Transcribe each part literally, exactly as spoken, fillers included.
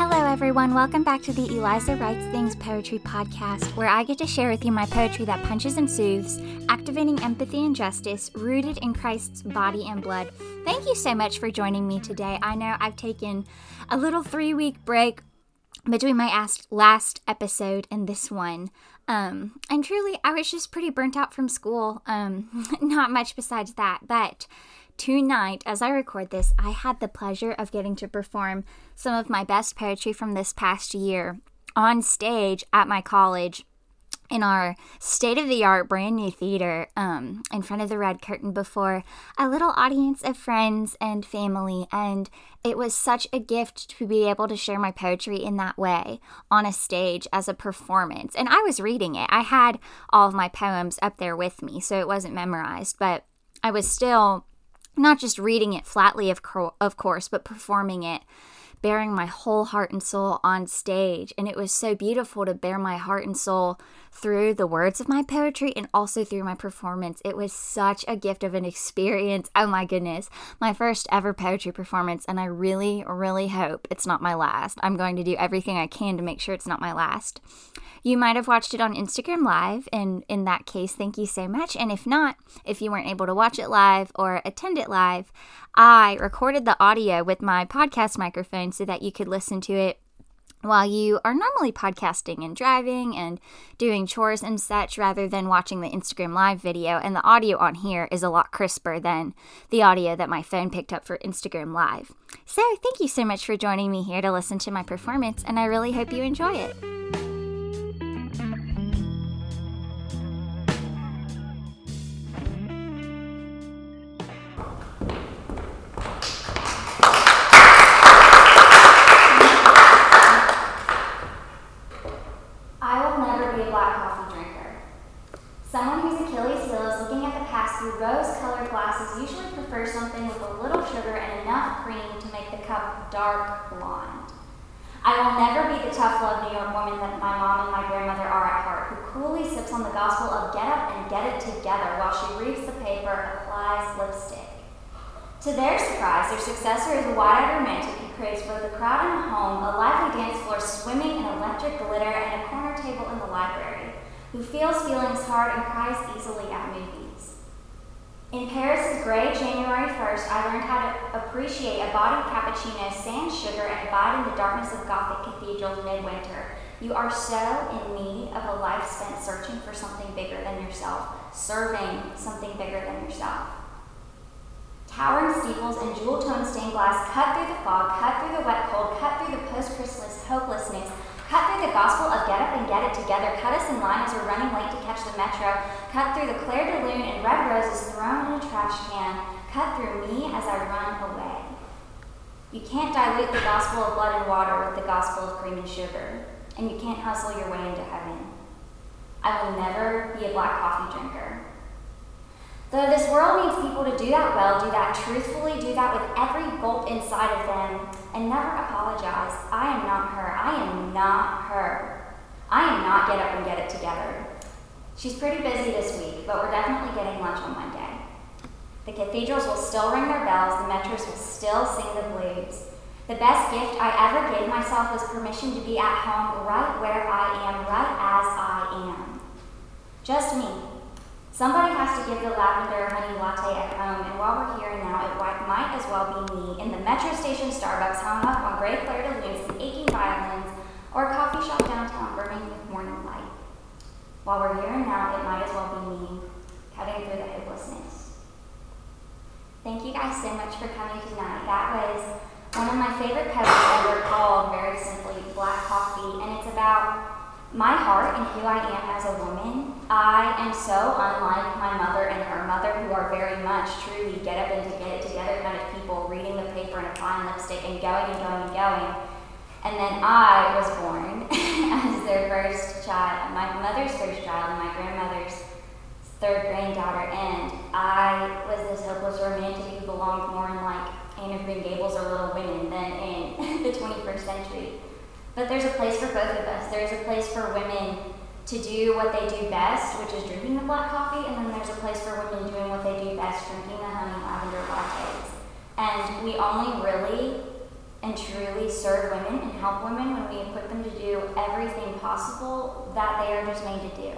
Hello everyone, welcome back to the Eliza Writes Things Poetry Podcast, where I get to share with you my poetry that punches and soothes, activating empathy and justice, rooted in Christ's body and blood. Thank you so much for joining me today. I know I've taken a little three-week break between my last episode and this one. Um, and truly, I was just pretty burnt out from school. Um, not much besides that, but tonight, as I record this, I had the pleasure of getting to perform some of my best poetry from this past year on stage at my college in our state-of-the-art brand new theater um, in front of the red curtain before a little audience of friends and family. And it was such a gift to be able to share my poetry in that way on a stage as a performance. And I was reading it. I had all of my poems up there with me, so it wasn't memorized, but I was still not just reading it flatly, of, co- of course, but performing it, bearing my whole heart and soul on stage. And it was so beautiful to bear my heart and soul through the words of my poetry and also through my performance. It was such a gift of an experience. Oh my goodness, my first ever poetry performance. And I really, really hope it's not my last. I'm going to do everything I can to make sure it's not my last. You might have watched it on Instagram Live, and in that case, thank you so much. And if not, if you weren't able to watch it live or attend it live, I recorded the audio with my podcast microphone so that you could listen to it while you are normally podcasting and driving and doing chores and such, rather than watching the Instagram Live video. And the audio on here is a lot crisper than the audio that my phone picked up for Instagram Live. So thank you so much for joining me here to listen to my performance, and I really hope you enjoy it. To their surprise, their successor is a wide-eyed romantic who creates both a crowd and a home, a lively dance floor swimming in electric glitter, and a corner table in the library, who feels feelings hard and cries easily at movies. In Paris's gray January first, I learned how to appreciate a body cappuccino, sans sugar, and abide in the darkness of Gothic cathedrals midwinter. You are so in need of a life spent searching for something bigger than yourself, serving something bigger than yourself. Towering steeples and jewel-toned stained glass cut through the fog, cut through the wet cold, cut through the post-Christmas hopelessness, cut through the gospel of get up and get it together, cut us in line as we're running late to catch the metro, cut through the Claire de Lune and red roses thrown in a trash can, cut through me as I run away. You can't dilute the gospel of blood and water with the gospel of cream and sugar, and you can't hustle your way into heaven. I will never be a black coffee drinker. Though this world needs people to do that well, do that truthfully, do that with every gulp inside of them, and never apologize. I am not her. I am not her. I am not get up and get it together. She's pretty busy this week, but we're definitely getting lunch on Monday. The cathedrals will still ring their bells. The metros will still sing the blues. The best gift I ever gave myself was permission to be at home right where I am, right as I am. Just me. Somebody has to give the lavender honey latte at home, and while we're here and now, it might as well be me in the metro station Starbucks, hung up on gray Claire de Lunes and aching violins, or a coffee shop downtown burning with morning light. While we're here and now, it might as well be me cutting through the hopelessness. Thank you guys so much for coming tonight. That was one of my favorite poems ever, called very simply Black Coffee, and it's about my heart and who I am as a woman. I am so unlike my mother and her mother, who are very much truly get up and get it together kind of people, reading the paper and applying lipstick and going and going and going. And then I was born as their first child, my mother's first child and my grandmother's third granddaughter, and I was this hopeless romantic who belonged more in like Anne of Green Gables or Little Women than in the twenty-first century. But there's a place for both of us. There's a place for women to do what they do best, which is drinking the black coffee, and then there's a place for women doing what they do best, drinking the honey lavender lattes. And we only really and truly serve women and help women when we equip them to do everything possible that they are just made to do.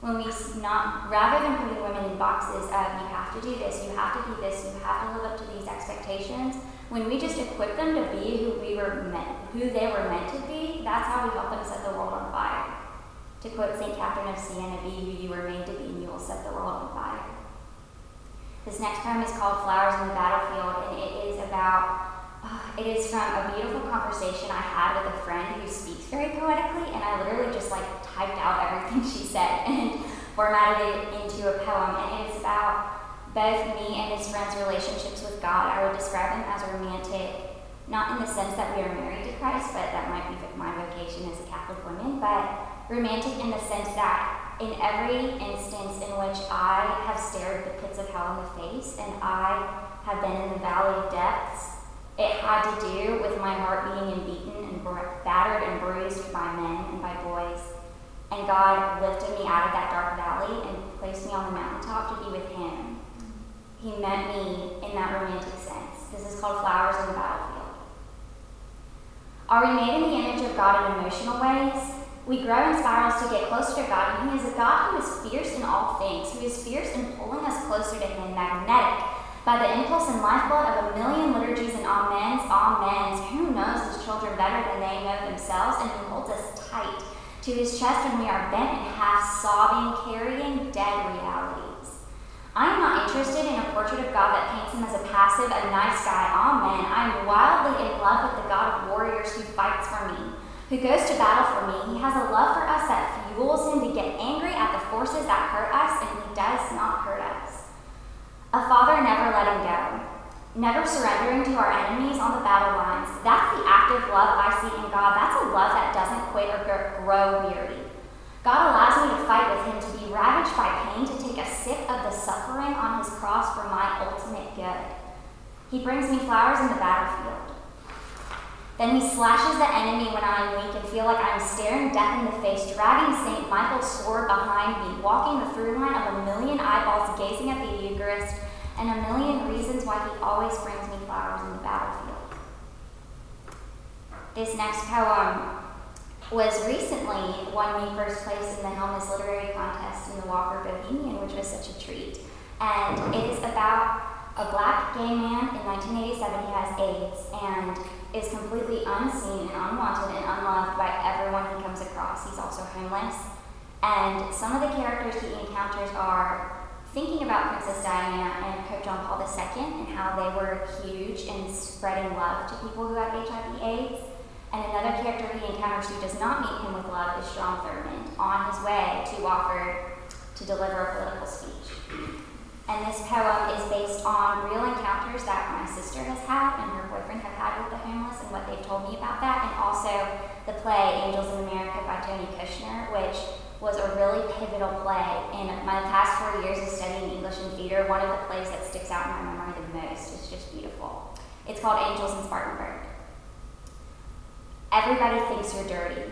When we not, rather than putting women in boxes of you have to do this, you have to do this, you have to live up to these expectations, when we just equip them to be who we were meant, who they were meant to be, that's how we help them set the world on fire. To quote Saint Catherine of Siena, be who you were made to be and you will set the world on fire. This next poem is called Flowers in the Battlefield, and it is about It is from a beautiful conversation I had with a friend who speaks very poetically, and I literally just like typed out everything she said and formatted it into a poem. And it is about both me and his friend's relationships with God. I would describe them as romantic, not in the sense that we are married to Christ, but that might be my vocation as a Catholic woman, but romantic in the sense that in every instance in which I have stared the pits of hell in the face and I have been in the valley of deaths, it had to do with my heart being beaten and battered and bruised by men and by boys. And God lifted me out of that dark valley and placed me on the mountaintop to be with him. He met me in that romantic sense. This is called Flowers in the Battlefield. Are we made in the image of God in emotional ways? We grow in spirals to get closer to God, and he is a God who is fierce in all things. He is fierce in pulling us closer to him, magnetic, by the impulse and lifeblood of a million liturgies and amens, amens, who knows his children better than they know themselves, and who holds us tight to his chest when we are bent and half-sobbing, carrying dead realities. I am not interested in a portrait of God that paints him as a passive, a nice guy, amen. I am wildly in love with the God of warriors who fights for me, who goes to battle for me. He has a love for us that fuels him to get angry at the forces that hurt us, and he does not hurt us. A father never letting go, never surrendering to our enemies on the battle lines. That's the active love I see in God. That's a love that doesn't quit or grow weary. God allows me to fight with him, to be ravaged by pain, to take a sip of the suffering on his cross for my ultimate good. He brings me flowers in the battlefield. Then he slashes the enemy when I am weak and feel like I am staring death in the face, dragging Saint Michael's sword behind me, walking the through line of a million eyeballs gazing at the Eucharist, and a million reasons why he always brings me flowers in the battlefield. This next poem was recently won me first place in the Helmus Literary Contest in the Walker Union, which was such a treat. And it is about a black gay man in nineteen eighty-seven who has AIDS and is completely unseen and unwanted and unloved by everyone he comes across. He's also homeless. And some of the characters he encounters are thinking about Princess Diana and Pope John Paul the Second and how they were huge in spreading love to people who have H I V AIDS. And another character he encounters who does not meet him with love is Strom Thurmond on his way to Wofford to deliver a political speech. And this poem is based on real encounters that my sister has had and her boyfriend have had with the homeless and what they've told me about that, and also the play Angels in America by Tony Kushner, which was a really pivotal play. In my past four years of studying English and theater, one of the plays that sticks out in my memory the most is just beautiful. It's called Angels in Spartanburg. Everybody thinks you're dirty.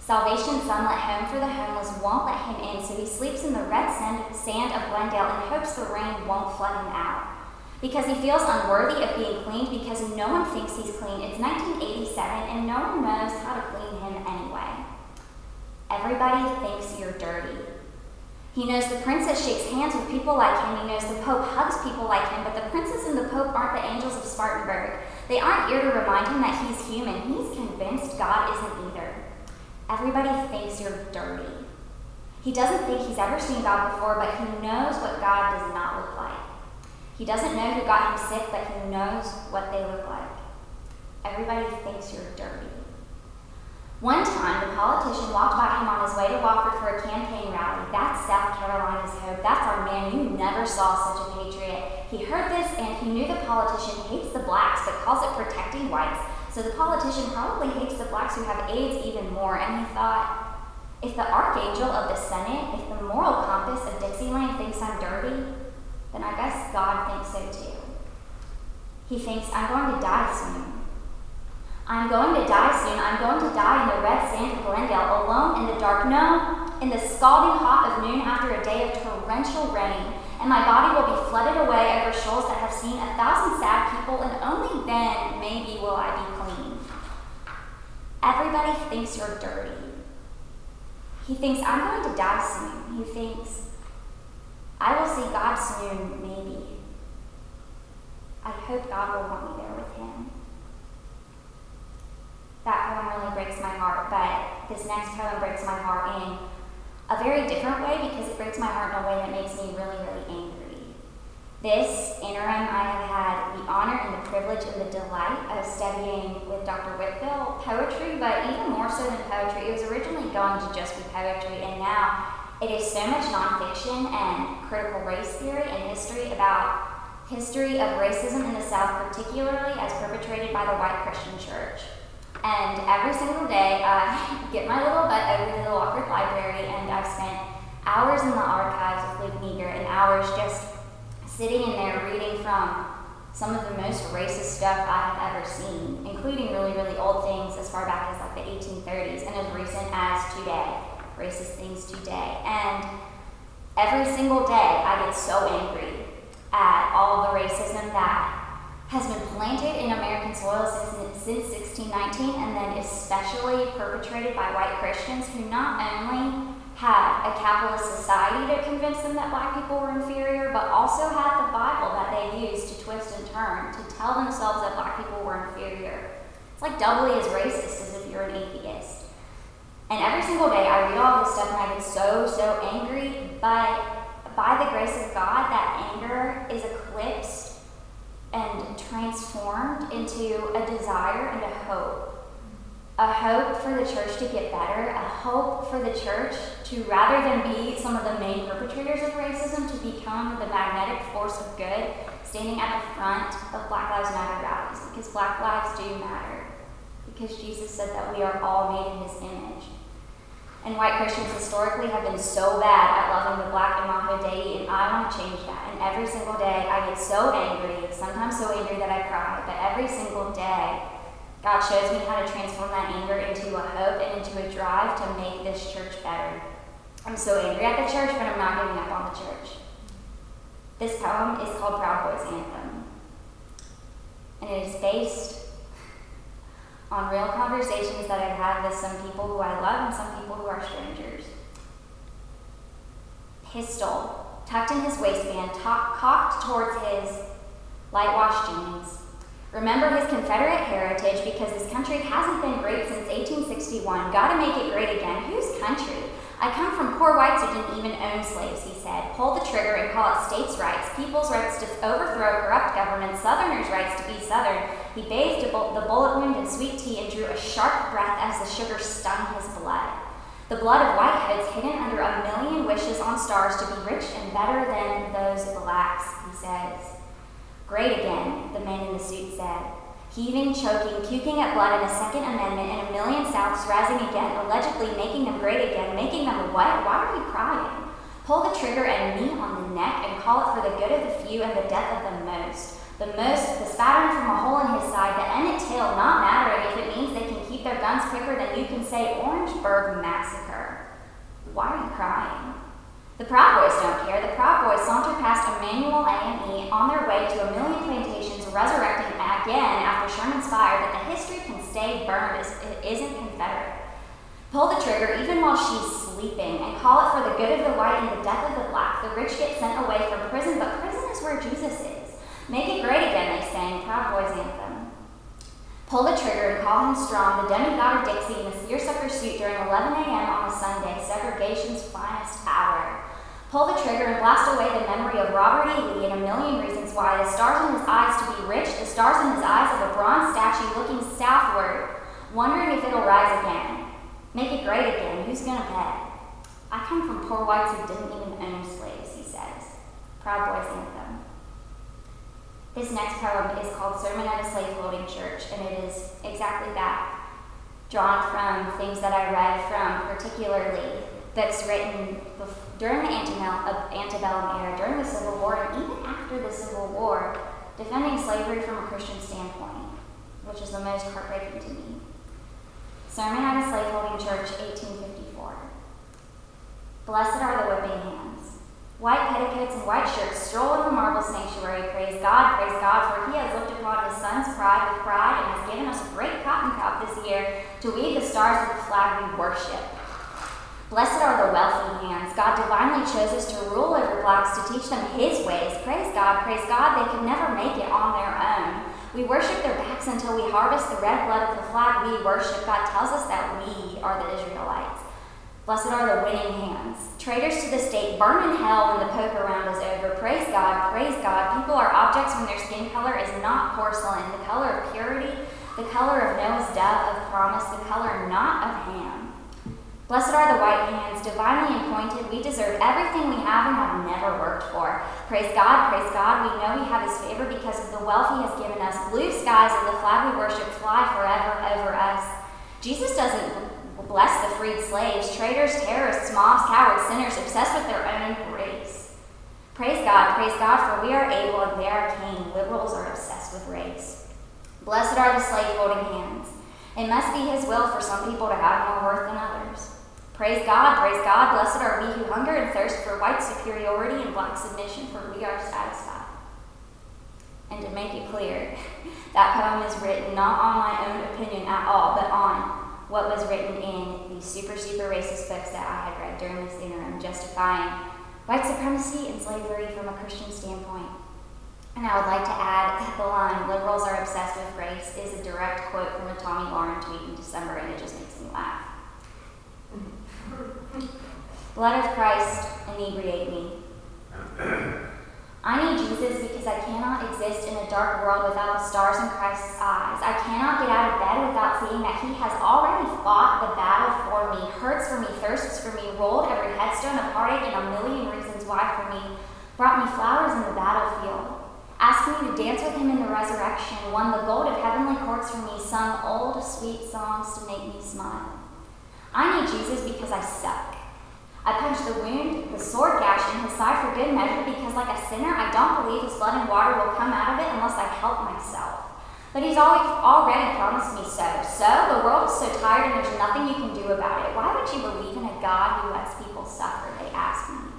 Salvation's sunlit home for the homeless won't let him in, so he sleeps in the red sand of Glendale and hopes the rain won't flood him out. Because he feels unworthy of being cleaned because no one thinks he's clean. It's nineteen eighty-seven and no one knows how to clean him anyway. Everybody thinks you're dirty. He knows the princess shakes hands with people like him. He knows the Pope hugs people like him, but the princess and the Pope aren't the angels of Spartanburg. They aren't here to remind him that he's human. He's convinced God isn't either. Everybody thinks you're dirty. He doesn't think he's ever seen God before, but he knows what God does not look like. He doesn't know who got him sick, but he knows what they look like. Everybody thinks you're dirty. One time, a politician walked by him on his way to Wofford for a campaign rally. That's South Carolina's hope. That's our man. You never saw such a patriot. He heard this, and he knew the politician hates the blacks, but calls it protecting whites. So the politician probably hates the blacks who have AIDS even more, and he thought, if the archangel of the Senate, if the moral compass of Dixieland thinks I'm dirty, then I guess God thinks so too. He thinks, I'm going to die soon. I'm going to die soon. I'm going to die in the red sand of Glendale, alone in the dark, no, in the scalding hot of noon after a day of torrential rain, and my body will be flooded away over shoals that have seen a thousand sad people temple, and only then maybe will I be clean. Everybody thinks you're dirty. He thinks, I'm going to die soon. He thinks, I will see God soon, maybe. I hope God will want me there with him. That poem really breaks my heart, but this next poem breaks my heart in a very different way, because it breaks my heart in a way that makes me really, really angry. This interim, I have had the honor and the privilege and the delight of studying with Doctor Whitfield poetry, but even more so than poetry, it was originally going to just be poetry, and now it is so much nonfiction and critical race theory and history about history of racism in the South, particularly as perpetrated by the white Christian church. And every single day, I get my little butt over to the Lockhart library, and I've spent hours in the archives with Luke Meager and hours just sitting in there reading from some of the most racist stuff I have ever seen, including really, really old things as far back as like the eighteen thirties and as recent as today. Racist things today. And every single day I get so angry at all the racism that has been planted in American soil since, since sixteen nineteen, and then especially perpetrated by white Christians who not only had a capitalist society to convince them that black people were inferior, but also had the Bible that they used to twist and turn to tell themselves that black people were inferior. It's like doubly as racist as if you're an atheist. And every single day I read all this stuff and I get so, so angry, but by the grace of God, that anger is eclipsed and transformed into a desire and a hope. A hope for the church to get better, a hope for the church to, rather than be some of the main perpetrators of racism, to become the magnetic force of good, standing at the front of Black Lives Matter rallies, because Black lives do matter, because Jesus said that we are all made in his image. And white Christians historically have been so bad at loving the black and Maho Dei, and I want to change that. And every single day I get so angry, sometimes so angry that I cry, but every single day God shows me how to transform that anger into a hope and into a drive to make this church better. I'm so angry at the church, but I'm not giving up on the church. This poem is called Proud Boys Anthem, and it is based on real conversations that I've had with some people who I love and some people who are strangers. Pistol, tucked in his waistband, top cocked towards his light-washed jeans. Remember his Confederate heritage, because this country hasn't been great since eighteen sixty-one. Gotta make it great again. Whose country? I come from poor whites who didn't even own slaves, he said. Pull the trigger and call it states' rights, people's rights to overthrow corrupt government, Southerners' rights to be Southern. He bathed the bullet wound in sweet tea and drew a sharp breath as the sugar stung his blood. The blood of white hoods hidden under a million wishes on stars to be rich and better than those blacks, he says. Great again, the man in the suit said. Heaving, choking, puking at blood in a Second Amendment and a million Souths rising again, allegedly making them great again, making them what? Why are you crying? Pull the trigger and knee on the neck and call it for the good of the few and the death of the most. The most, the spattering from a hole in his side, the end and tail not mattering if it means they can keep their guns quicker than you can say Orangeburg Massacre. Why are you crying? The Proud Boys don't care. The Proud Boys saunter past Emmanuel A M E on their way to a million plantations, resurrecting again after Sherman's fire, but the history can stay burned. It isn't Confederate. Pull the trigger even while she's sleeping and call it for the good of the white and the death of the black. The rich get sent away from prison, but prison is where Jesus is. Make it great again, they sang, Proud Boys Anthem. Pull the trigger and call him Strom, the demigod of Dixie in the seersucker suit during eleven a.m. on a Sunday, segregation's finest hour. Pull the trigger and blast away the memory of Robert E. Lee and a million reasons why, the stars in his eyes to be rich, the stars in his eyes of a bronze statue looking southward, wondering if it'll rise again. Make it great again, who's gonna bet? I come from poor whites who didn't even own slaves, he says. Proud Boys Anthem. This next poem is called Sermon at a Slaveholding Church, and it is exactly that, drawn from things that I read from, particularly books written bef- during the antebellum era, during the Civil War, and even after the Civil War, defending slavery from a Christian standpoint, which is the most heartbreaking to me. Sermon at a Slaveholding Church, eighteen fifty-four. Blessed are the whipping hands. White petticoats and white shirts stroll in the marble sanctuary. Praise God, praise God, for he has looked upon son's pride with pride and has given us a great cotton crop this year to weave the stars with the flag we worship. Blessed are the wealthy hands. God divinely chose us to rule over blacks to teach them his ways. Praise God, praise God, they could never make it on their own. We worship their backs until we harvest the red blood of the flag we worship. God tells us that we are the Israelites. Blessed are the winning hands. Traitors to the state, burn in hell when the poke around is over. Praise God, praise God. People are objects when their skin color is not porcelain, the color of purity, the color of Noah's dove of promise, the color not of Ham. Blessed are the white hands, divinely appointed. We deserve everything we have and have never worked for. Praise God, praise God. We know we have his favor because of the wealth he has given us. Blue skies and the flag we worship fly forever over us. Jesus doesn't bless the freed slaves, traitors, terrorists, mobs, cowards, sinners, obsessed with their own race. Praise God, praise God, for we are able and they are king. Liberals are obsessed with race. Blessed are the slave-holding hands. It must be his will for some people to have more worth than others. Praise God, praise God, blessed are we who hunger and thirst for white superiority and black submission, for we are satisfied. And to make it clear, that poem is written not on my own opinion at all, but on what was written in these super, super racist books that I had read during this interim, justifying white supremacy and slavery from a Christian standpoint. And I would like to add that the line, liberals are obsessed with race, is a direct quote from a Tommy Warren tweet in December, and it just makes me laugh. Blood of Christ, inebriate me. I need Jesus because I cannot exist in a dark world without the stars in Christ's eyes. I cannot get out of bed without seeing that he has already fought the battle for me, hurts for me, thirsts for me, rolled every headstone of heartache and a million reasons why for me, brought me flowers in the battlefield, asked me to dance with him in the resurrection, won the gold of heavenly courts for me, sung old sweet songs to make me smile. I need Jesus because I suck. I punched the wound, the sword gash in his side for good measure because, like a sinner, I don't believe his blood and water will come out of it unless I help myself. But he's always already promised me so. So the world is so tired and there's nothing you can do about it. Why would you believe in a God who lets people suffer, they ask me.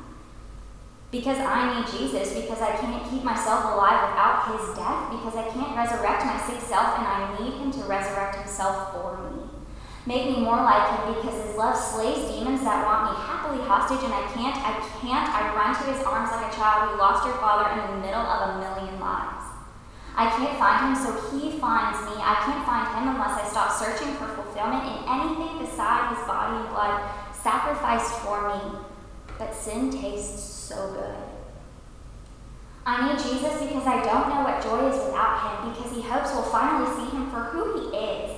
Because I need Jesus, because I can't keep myself alive without his death, because I can't resurrect my sick self and I need him to resurrect himself for me. Make me more like him because his love slays demons that want me happily hostage, and I can't, I can't, I run to his arms like a child who lost her father in the middle of a million lives. I can't find him, so he finds me. I can't find him unless I stop searching for fulfillment in anything beside his body and blood sacrificed for me. But sin tastes so good. I need Jesus because I don't know what joy is without him, because he hopes we'll finally see him for who he is.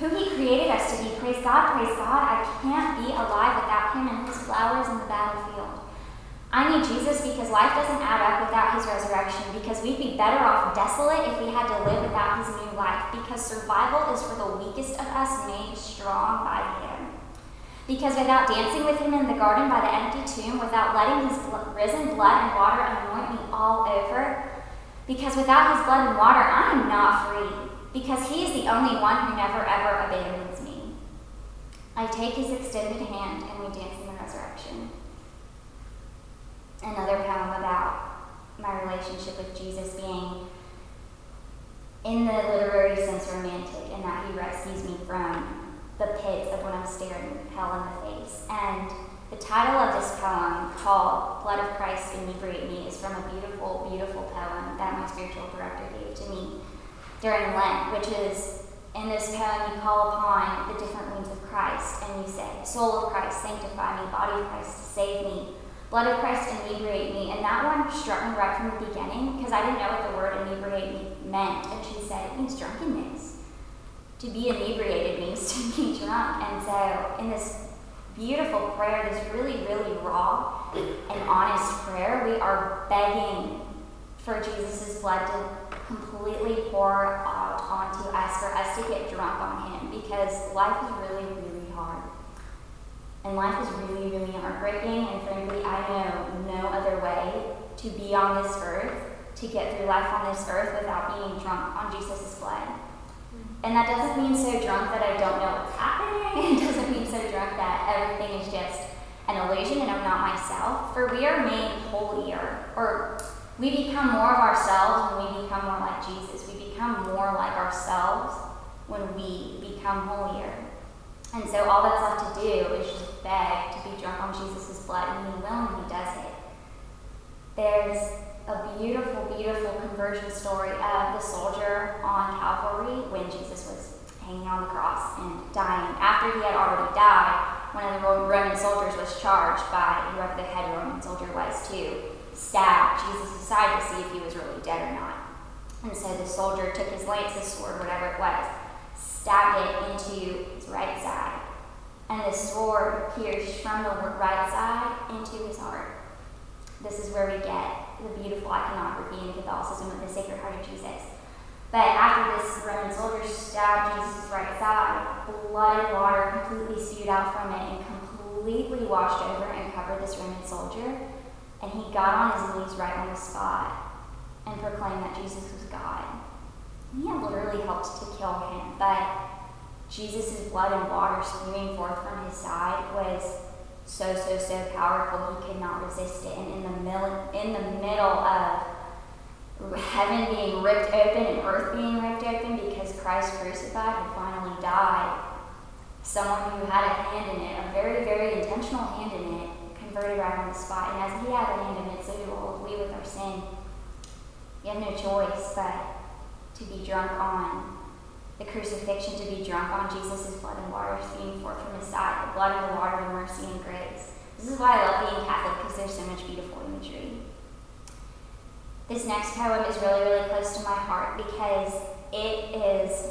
Who he created us to be. Praise God, praise God. I can't be alive without him and his flowers in the battlefield. I need Jesus because life doesn't add up without his resurrection, because we'd be better off desolate if we had to live without his new life, because survival is for the weakest of us made strong by him. Because without dancing with him in the garden by the empty tomb, without letting his risen blood and water anoint me all over, because without his blood and water, I am not free. Because he is the only one who never, ever abandons me. I take his extended hand and we dance in the resurrection. Another poem about my relationship with Jesus being, in the literary sense, romantic, and that he rescues me from the pits of when I'm staring hell in the face. And the title of this poem, called Blood of Christ Inebriate Me, is from a beautiful, beautiful poem that my spiritual director gave to me during Lent, which is, in this poem, you call upon the different wounds of Christ, and you say, soul of Christ, sanctify me, body of Christ, save me, blood of Christ, inebriate me. And that one struck me right from the beginning, because I didn't know what the word inebriate me meant, and she said, it means drunkenness. To be inebriated means to be drunk. And so, in this beautiful prayer, this really, really raw and honest prayer, we are begging for Jesus' blood to completely pour out onto us, for us to get drunk on him, because life is really, really hard. And life is really, really heartbreaking, and frankly, I know no other way to be on this earth, to get through life on this earth without being drunk on Jesus' blood. And that doesn't mean so drunk that I don't know what's happening. It doesn't mean so drunk that everything is just an illusion and I'm not myself. For we are made holier, or We become more of ourselves when we become more like Jesus. We become more like ourselves when we become holier. And so all that's left to do is just beg to be drunk on Jesus' blood, and He will, and He does it. There's a beautiful, beautiful conversion story of the soldier on Calvary when Jesus was hanging on the cross and dying. After he had already died, one of the Roman soldiers was charged by whoever the head Roman soldier was to stab Jesus' side to see if he was really dead or not. And so the soldier took his lance, his sword, whatever it was, stabbed it into his right side, and the sword pierced from the right side into his heart. This is where we get the beautiful iconography in Catholicism of the Sacred Heart of Jesus. But after this Roman soldier stabbed Jesus' right side, blood and water completely spewed out from it and completely washed over and covered this Roman soldier. And he got on his knees right on the spot and proclaimed that Jesus was God. He had literally helped to kill him, but Jesus' blood and water spewing forth from his side was so, so, so powerful, he could not resist it. And in the, mil- in the middle of heaven being ripped open and earth being ripped open because Christ crucified had finally died, someone who had a hand in it, a very, very intentional hand in it, converted right on the spot. And as he had a hand in it, so will we with our sin. You have no choice but to be drunk on the crucifixion, to be drunk on Jesus' blood and water spewing forth from his side, the blood and the water and mercy and grace. This is why I love being Catholic, because there's so much beautiful imagery. This next poem is really, really close to my heart because it is,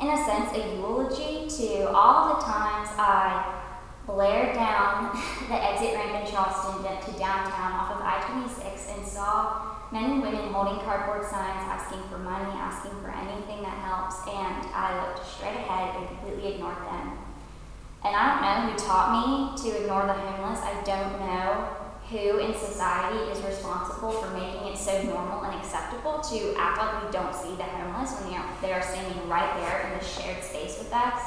in a sense, a eulogy to all the times I blared down the exit ramp in Charleston to downtown off of I twenty-six and saw men and women holding cardboard signs, asking for money, asking for anything that helps, and I looked straight ahead and completely ignored them. And I don't know who taught me to ignore the homeless. I don't know who in society is responsible for making it so normal and acceptable to act like we don't see the homeless when they are, they are standing right there in the shared space with us,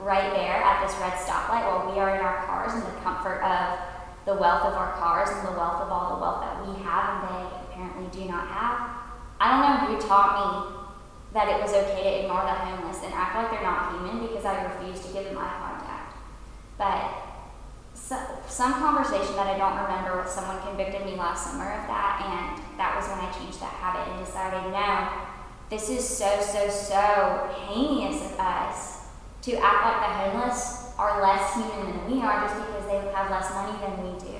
right there at this red stoplight while we are in our cars in the comfort of the wealth of our cars and the wealth of all the wealth that we have and they do not have. I don't know who taught me that it was okay to ignore the homeless and act like they're not human because I refuse to give them eye contact. But so, some conversation that I don't remember with someone convicted me last summer of that, and that was when I changed that habit and decided, no, this is so, so, so heinous of us to act like the homeless are less human than we are just because they have less money than we do.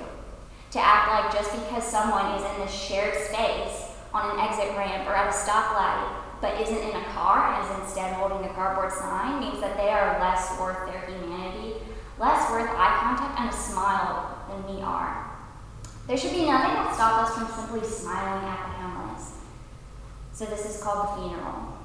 To act like just because someone is in this shared space on an exit ramp or at a stoplight but isn't in a car and is instead holding a cardboard sign means that they are less worth their humanity, less worth eye contact and a smile than we are. There should be nothing that stops us from simply smiling at the homeless. So this is called The Funeral.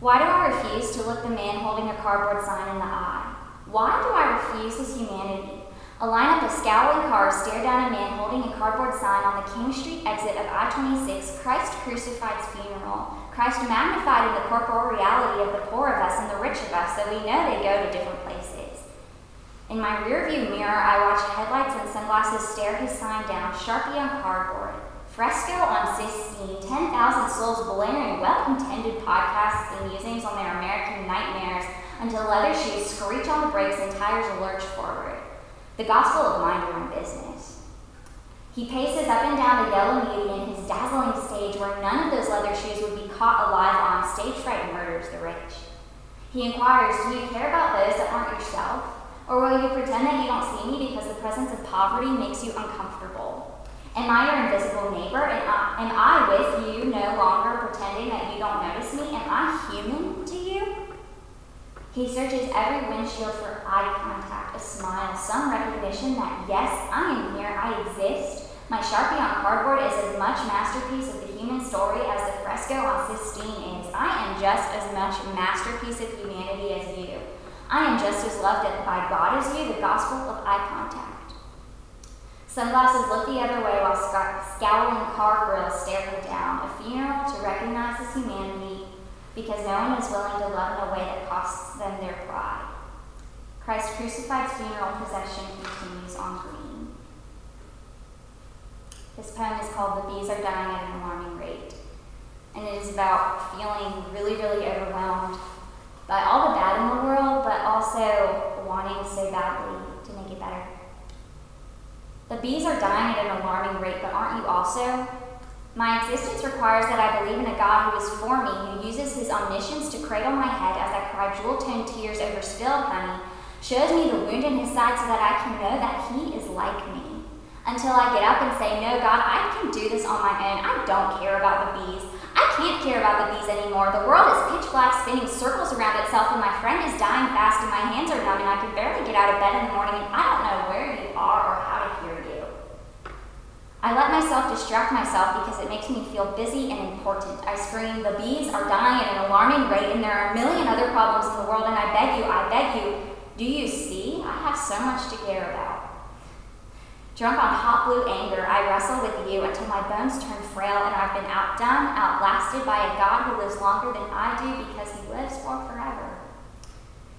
Why do I refuse to look the man holding a cardboard sign in the eye? Why do I refuse his humanity? A lineup of scowling cars stared down a man holding a cardboard sign on the King Street exit of I twenty-six, Christ Crucified's funeral. Christ magnified in the corporal reality of the poor of us and the rich of us, so we know they go to different places. In my rearview mirror, I watched headlights and sunglasses stare his sign down, Sharpie on cardboard, fresco on Sistine, ten thousand souls blaring well-contended podcasts and musings on their American nightmares until leather shoes screech on the brakes and tires lurch forward. The gospel of mind your own business. He paces up and down the yellow median, his dazzling stage where none of those leather shoes would be caught alive on. Stage fright murders the rich. He inquires, do you care about those that aren't yourself? Or will you pretend that you don't see me because the presence of poverty makes you uncomfortable? Am I your invisible neighbor? And I, am I with you no longer pretending that you don't notice me? Am I human to you? He searches every windshield for eye contact, a smile, some recognition that, yes, I am here, I exist. My Sharpie on cardboard is as much masterpiece of the human story as the fresco on Sistine is. I am just as much masterpiece of humanity as you. I am just as loved by God as you, the gospel of eye contact. Sunglasses look the other way while sc- scowling car grills stare him down, a funeral to recognize his humanity, because no one is willing to love in a way that costs them their pride. Christ Crucified's funeral procession continues on green. His poem is called The Bees Are Dying at an Alarming Rate, and it is about feeling really, really overwhelmed by all the bad in the world, but also wanting so badly to make it better. The bees are dying at an alarming rate, but aren't you also? My existence requires that I believe in a God who is for me, who uses his omniscience to cradle my head as I cry jewel-toned tears over spilled honey, shows me the wound in his side so that I can know that he is like me. Until I get up and say, no, God, I can do this on my own. I don't care about the bees. I can't care about the bees anymore. The world is pitch black, spinning circles around itself, and my friend is dying fast, and my hands are numb, and I can barely get out of bed in the morning, and I don't know where you are or how to hear you. I let myself distract myself because it makes me feel busy and important. I scream, the bees are dying at an alarming rate, and there are a million other problems in the world, and I beg you, I beg you, do you see? I have so much to care about. Drunk on hot blue anger, I wrestle with you until my bones turn frail and I've been outdone, outlasted by a God who lives longer than I do because he lives for forever.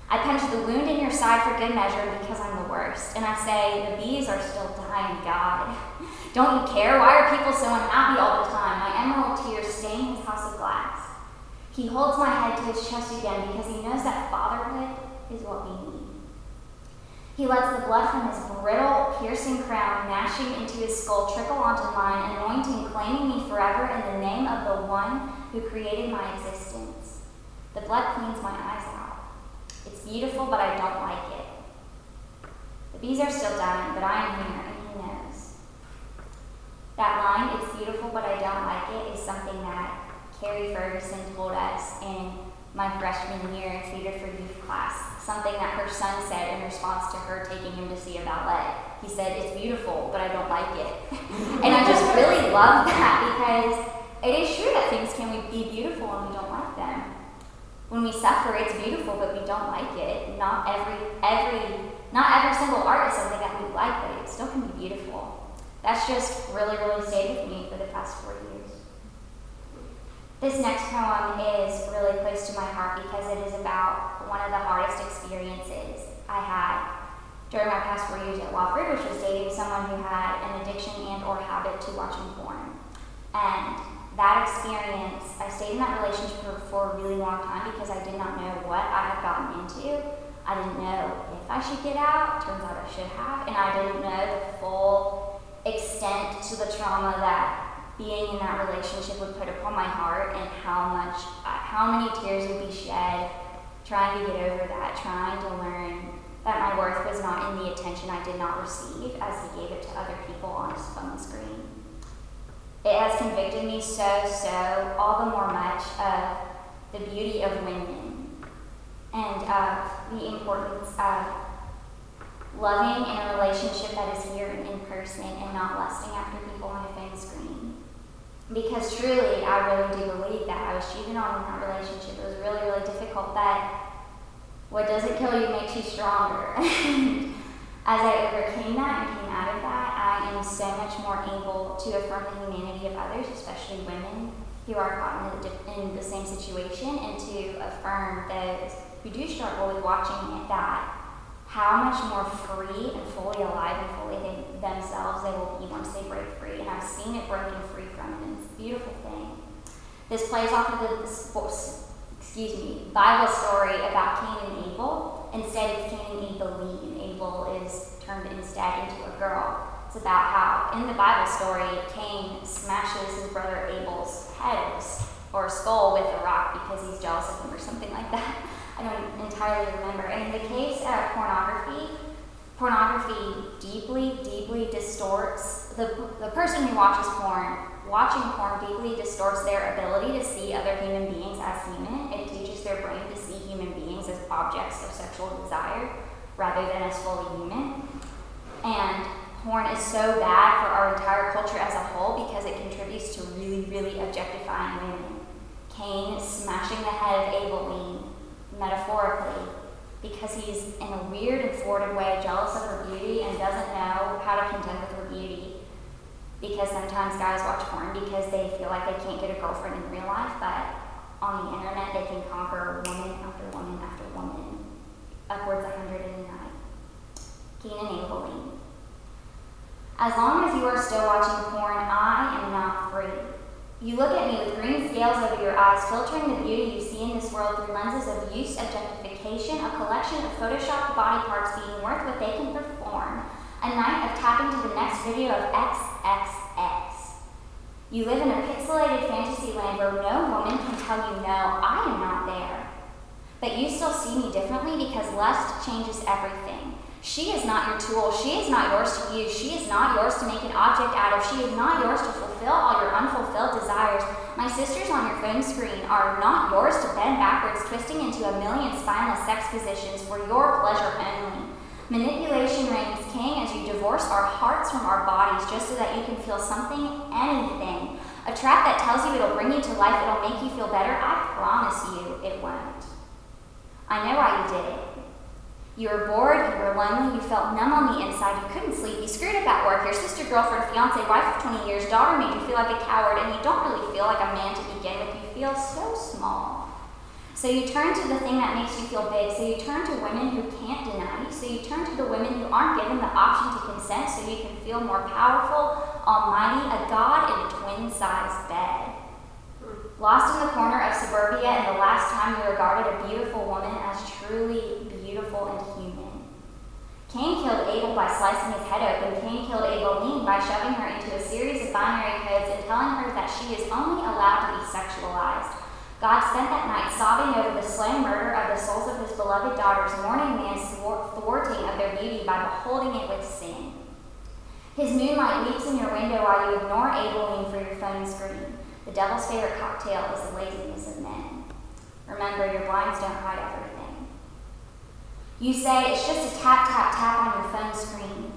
I punch the wound in your side for good measure because I'm the worst, and I say, the bees are still dying, God. Don't you care? Why are people so unhappy all the time? My emerald tears stain his house of glass. He holds my head to his chest again because he knows that fatherhood is what we need. He lets the blood from his brittle, piercing crown gnashing into his skull trickle onto mine, anointing, claiming me forever in the name of the one who created my existence. The blood cleans my eyes out. It's beautiful, but I don't like it. The bees are still dying, but I am here, and he knows. That line, it's beautiful but I don't like it, is something that Carrie Ferguson told us in my freshman year in Theater for Youth class, something that her son said in response to her taking him to see a ballet. He said, it's beautiful but I don't like it. And I just really love that because it is true that things can be beautiful and we don't like them. When we suffer, it's beautiful but we don't like it. Not every, every, not every single art is something that we like, but it still can be beautiful. That's just really, really stayed with me for the past four years. This next poem is really close to my heart because it is about one of the hardest experiences I had during my past four years at Wofford, which was dating someone who had an addiction and or habit to watching porn. And that experience, I stayed in that relationship for, for a really long time because I did not know what I had gotten into. I didn't know if I should get out. Turns out I should have. And I didn't know the full extent to the trauma that being in that relationship would put upon my heart and how much, how many tears would be shed trying to get over that, trying to learn that my worth was not in the attention I did not receive as he gave it to other people on his phone screen. It has convicted me so, so, all the more much of the beauty of women and of the importance of loving in a relationship that is here and in person and not lusting after people on a phone screen. Because truly, I really do believe that I was cheated on in that relationship. It was really, really difficult, but what doesn't kill you makes you stronger. As I overcame that and came out of that, I am so much more able to affirm the humanity of others, especially women who are caught in the, in the same situation, and to affirm those who do struggle with watching it, that how much more free and fully alive and fully they, themselves they will be once they break free. And I've seen it broken free from it, and it's a beautiful thing. This plays off of the, the excuse me, Bible story about Cain and Abel. Instead, it's Cain and Abeline, and Abel is turned instead into a girl. It's about how, in the Bible story, Cain smashes his brother Abel's head or skull with a rock because he's jealous of him or something like that. I don't entirely remember. And in the case of pornography, pornography deeply, deeply distorts, the, the person who watches porn, watching porn deeply distorts their ability to see other human beings as human. It teaches their brain to see human beings as objects of sexual desire rather than as fully human. And porn is so bad for our entire culture as a whole because it contributes to really, really objectifying women. Cain smashing the head of Abeline, metaphorically, because he's in a weird and thwarted way jealous of her beauty and doesn't know how to contend with her beauty, because sometimes guys watch porn because they feel like they can't get a girlfriend in real life, but on the internet they can conquer woman after woman after woman, upwards of a hundred in a night. Cain and Abeline. As long as you are still watching porn, You look at me with green scales over your eyes, filtering the beauty you see in this world through lenses of use, objectification, a collection of photoshopped body parts being worth what they can perform, a night of tapping to the next video of triple X. You live in a pixelated fantasy land where no woman can tell you, no, I am not there. But you still see me differently because lust changes everything. She is not your tool. She is not yours to use. She is not yours to make an object out of. She is not yours to fulfill all your unfulfilled desires. My sisters on your phone screen are not yours to bend backwards, twisting into a million spineless sex positions for your pleasure only. Manipulation reigns king as you divorce our hearts from our bodies just so that you can feel something, anything. A trap that tells you it'll bring you to life, it'll make you feel better, I promise you it won't. I know why you did it. You were bored, you were lonely, you felt numb on the inside, you couldn't sleep, you screwed up at work, your sister, girlfriend, fiancé, wife of twenty years, daughter made you feel like a coward, and you don't really feel like a man to begin with, you feel so small. So you turn to the thing that makes you feel big, so you turn to women who can't deny you, so you turn to the women who aren't given the option to consent so you can feel more powerful, almighty, a god in a twin-sized bed. Lost in the corner of suburbia and the last time you regarded a beautiful woman as truly beautiful and human. Cain killed Abel by slicing his head open, Cain killed Abilene by shoving her into a series of binary codes and telling her that she is only allowed to be sexualized. God spent that night sobbing over the slain murder of the souls of his beloved daughters, mourning man's thwarting of their beauty by beholding it with sin. His moonlight leaps in your window while you ignore Abilene for your phone screen. The devil's favorite cocktail is the laziness of men. Remember, your blinds don't hide everything. You say it's just a tap, tap, tap on your phone screen.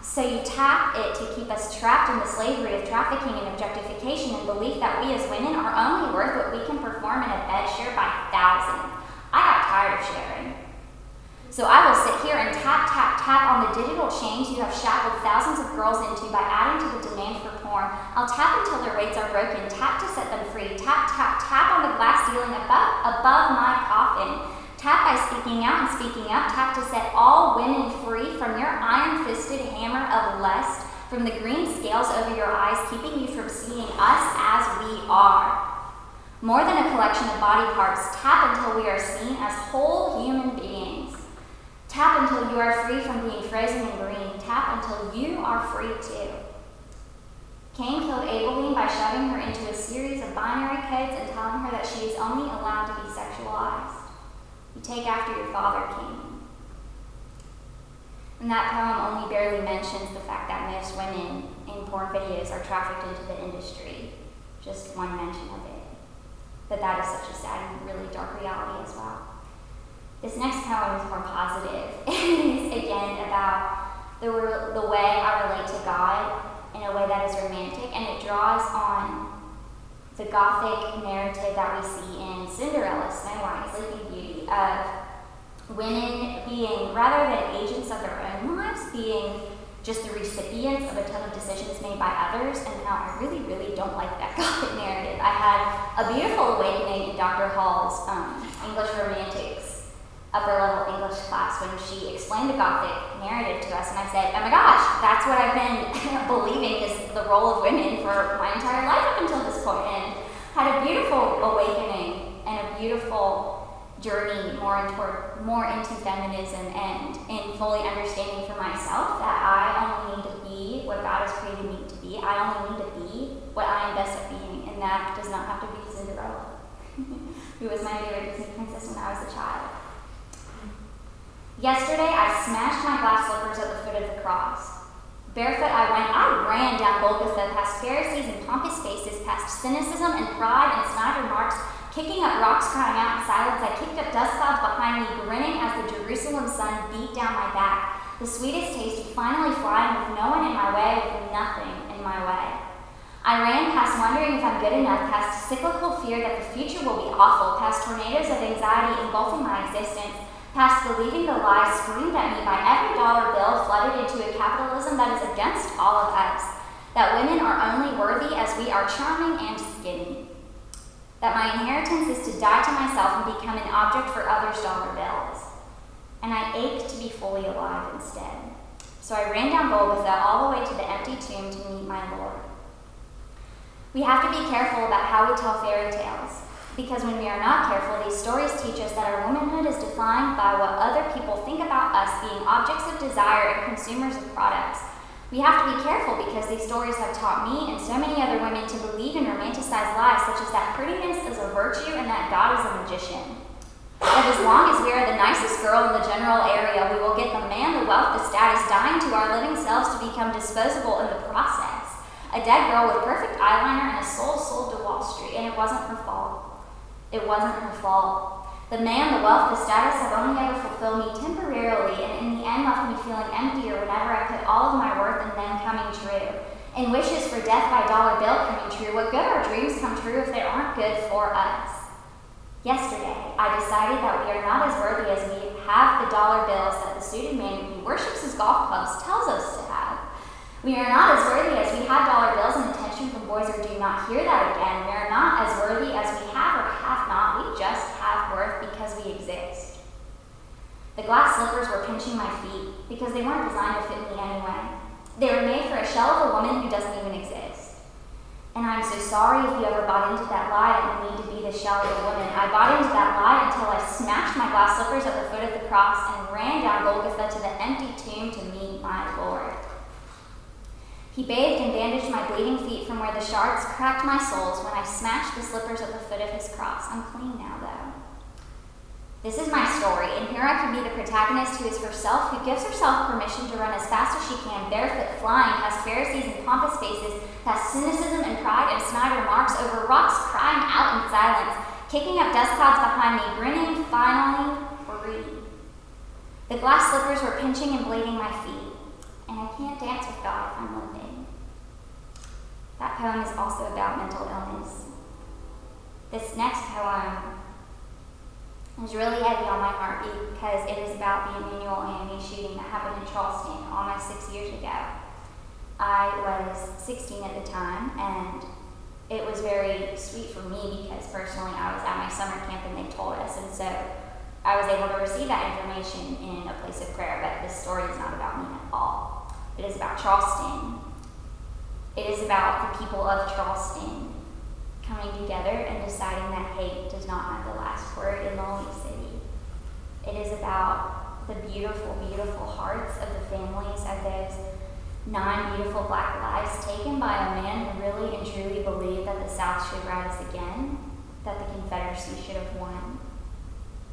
So you tap it to keep us trapped in the slavery of trafficking and objectification and belief that we as women are only worth what we can perform in a bed shared by thousands. I got tired of sharing. So I will sit here and tap, tap, tap on the digital chains you have shackled thousands of girls into by adding to the demand for porn. I'll tap until their rates are broken, tap to set them free, tap, tap, tap on the glass ceiling above, above my coffin. Tap by speaking out and speaking up. Tap to set all women free from your iron-fisted hammer of lust, from the green scales over your eyes, keeping you from seeing us as we are. More than a collection of body parts, tap until we are seen as whole human beings. Tap until you are free from being frozen and green. Tap until you are free too. Cain killed Abilene by shoving her into a series of binary codes and telling her that she is only allowed to be sexualized. You take after your father, Cain. And that poem only barely mentions the fact that most women in porn videos are trafficked into the industry. Just one mention of it. But that is such a sad and really dark reality as well. This next poem is more positive. It is, again, about the, the way I relate to God in a way that is romantic, and it draws on the Gothic narrative that we see in Cinderella, Snow White, Sleeping Beauty, of women being, rather than agents of their own lives, being just the recipients of a ton of decisions made by others, and how I really, really don't like that Gothic narrative. I had a beautiful awakening in Doctor Hall's um, English Romantics upper-level English class when she explained the Gothic narrative to us, and I said, oh my gosh, that's what I've been believing is the role of women for my entire life up until this point, and had a beautiful awakening and a beautiful journey more into, more into feminism and in fully understanding for myself that I only need to be what God has created me to be. I only need to be what I am best at being, and that does not have to be Cinderella, who was my favorite Disney princess when I was a child. Yesterday, I smashed my glass slippers at the foot of the cross. Barefoot I went, I ran down Golgotha, past Pharisees and pompous faces, past cynicism and pride and snide remarks, kicking up rocks, crying out in silence. I kicked up dust clouds behind me, grinning as the Jerusalem sun beat down my back. The sweetest taste of finally flying with no one in my way, with nothing in my way. I ran past wondering if I'm good enough, past cyclical fear that the future will be awful, past tornadoes of anxiety engulfing my existence, past believing the lies screamed at me by every dollar bill flooded into a capitalism that is against all of us, that women are only worthy as we are charming and skinny, that my inheritance is to die to myself and become an object for others' dollar bills, and I ached to be fully alive instead. So I ran down Golgotha all the way to the empty tomb to meet my Lord. We have to be careful about how we tell fairy tales, because when we are not careful, these stories teach us that our womanhood is defined by what other people think about us being objects of desire and consumers of products. We have to be careful because these stories have taught me and so many other women to believe in romanticized lies, such as that prettiness is a virtue and that God is a magician. That as long as we are the nicest girl in the general area, we will get the man, the wealth, the status, dying to our living selves to become disposable in the process. A dead girl with perfect eyeliner and a soul sold to Wall Street, and it wasn't her fault. It wasn't her fault. The man, the wealth, the status have only ever fulfilled me temporarily, and in the end left me feeling emptier whenever I put all of my worth in them coming true. And wishes for death by dollar bill coming true. What good are dreams come true if they aren't good for us? Yesterday, I decided that we are not as worthy as we have the dollar bills that the suited man who worships his golf clubs tells us to have. We are not as worthy as we have dollar bills and attention from boys, or do not hear that again. We are not as worthy as we have or have not. We just have worth because we exist. The glass slippers were pinching my feet because they weren't designed to fit me anyway. They were made for a shell of a woman who doesn't even exist. And I'm so sorry if you ever bought into that lie that you need to be the shell of a woman. I bought into that lie until I smashed my glass slippers at the foot of the cross and ran down Golgotha to the empty tomb to meet my Lord. He bathed and bandaged my bleeding feet from where the shards cracked my soles when I smashed the slippers at the foot of his cross. I'm clean now, though. This is my story, and here I can be the protagonist who is herself, who gives herself permission to run as fast as she can, barefoot, flying, has Pharisees and pompous faces, has cynicism and pride and Snyder marks over rocks, crying out in silence, kicking up dust clouds behind me, grinning, finally free. The glass slippers were pinching and blading my feet, and I can't dance with God if I'm limping. That poem is also about mental illness. This next poem is really heavy on my heart because it is about the Emmanuel A M E shooting that happened in Charleston almost six years ago. I was sixteen at the time, and it was very sweet for me because personally I was at my summer camp and they told us, and so I was able to receive that information in a place of prayer. But this story is not about me at all. It is about Charleston. It is about the people of Charleston coming together and deciding that hate does not have the last word in the holy city. It is about the beautiful, beautiful hearts of the families of those nine beautiful black lives taken by a man who really and truly believed that the South should rise again, that the Confederacy should have won,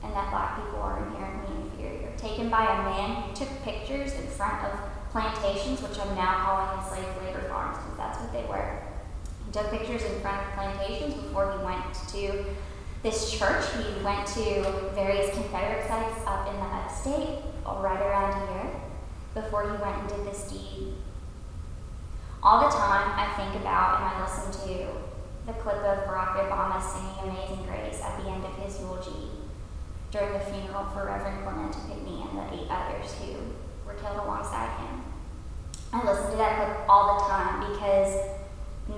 and that black people are inherently inferior. Taken by a man who took pictures in front of plantations, which I'm now calling enslaved labor farms, because that's what they were. He took pictures in front of plantations before he went to this church. He went to various Confederate sites up in the upstate, or right around here, before he went and did this deed. All the time I think about and I listen to the clip of Barack Obama singing Amazing Grace at the end of his eulogy during the funeral for Reverend Clementa Pinckney and the eight others who were killed alongside him. I listen to that clip all the time because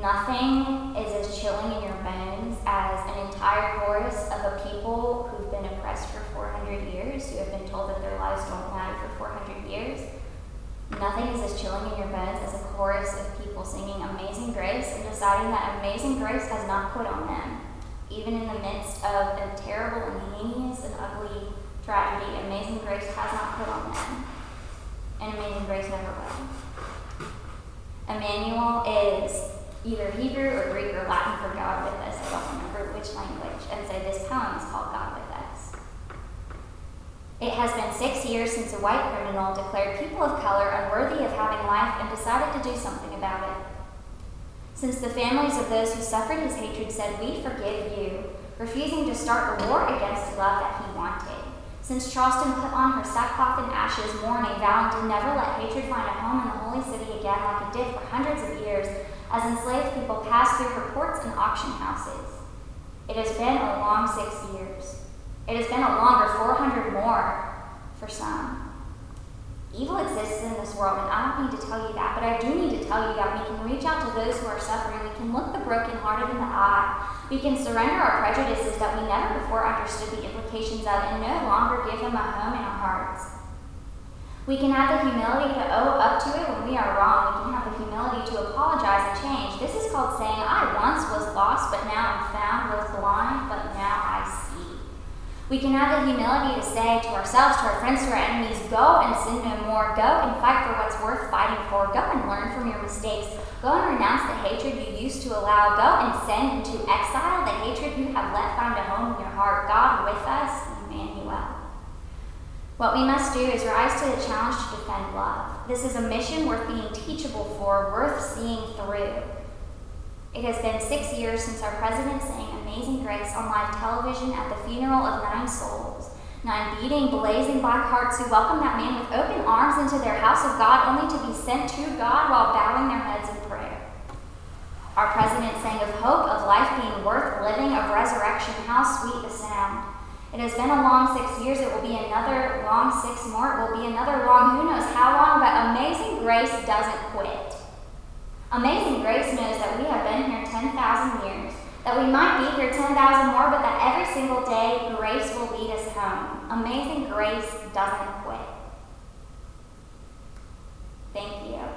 nothing is as chilling in your bones as an entire chorus of a people who've been oppressed for four hundred years, who have been told that their lives don't matter for four hundred years. Nothing is as chilling in your bones as a chorus of people singing Amazing Grace and deciding that Amazing Grace has not put on them. Even in the midst of a terrible and heinous and ugly tragedy, Amazing Grace has not put on them. And Amazing Grace never will. Emmanuel is either Hebrew or Greek or Latin for God with us. I don't remember which language. And so this poem is called God with Us. It has been six years since a white criminal declared people of color unworthy of having life and decided to do something about it. Since the families of those who suffered his hatred said, "We forgive you," refusing to start a war against love that he wanted. Since Charleston put on her sackcloth and ashes, mourning, vowing to never let hatred find a home in the holy city again like it did for hundreds of years, as enslaved people pass through her ports and auction houses. It has been a long six years. It has been a longer four hundred more for some. Evil exists in this world, and I don't need to tell you that, but I do need to tell you that we can reach out to those who are suffering. We can look the brokenhearted in the eye. We can surrender our prejudices that we never before understood the implications of and no longer give them a home in our hearts. We can have the humility to own up to it when we are wrong. We can have the humility to apologize and change. This is called saying, I once was lost, but now I'm found, was blind, but now I see. We can have the humility to say to ourselves, to our friends, to our enemies, go and sin no more. Go and fight for what's worth fighting for. Go and learn from your mistakes. Go and renounce the hatred you used to allow. Go and send into exile the hatred you have let find a home in your heart. God with us, Emmanuel. What we must do is rise to the challenge to defend love. This is a mission worth being teachable for, worth seeing through. It has been six years since our president sang Amazing Grace on live television at the funeral of nine souls, nine beating, blazing black hearts who welcomed that man with open arms into their house of God, only to be sent to God while bowing their heads in prayer. Our president sang of hope, of life being worth living, of resurrection, how sweet the sound. It has been a long six years. It will be another long six more. It will be another long, who knows how long, but Amazing Grace doesn't quit. Amazing Grace knows that we have been here ten thousand years, that we might be here ten thousand more, but that every single day, grace will lead us home. Amazing Grace doesn't quit. Thank you.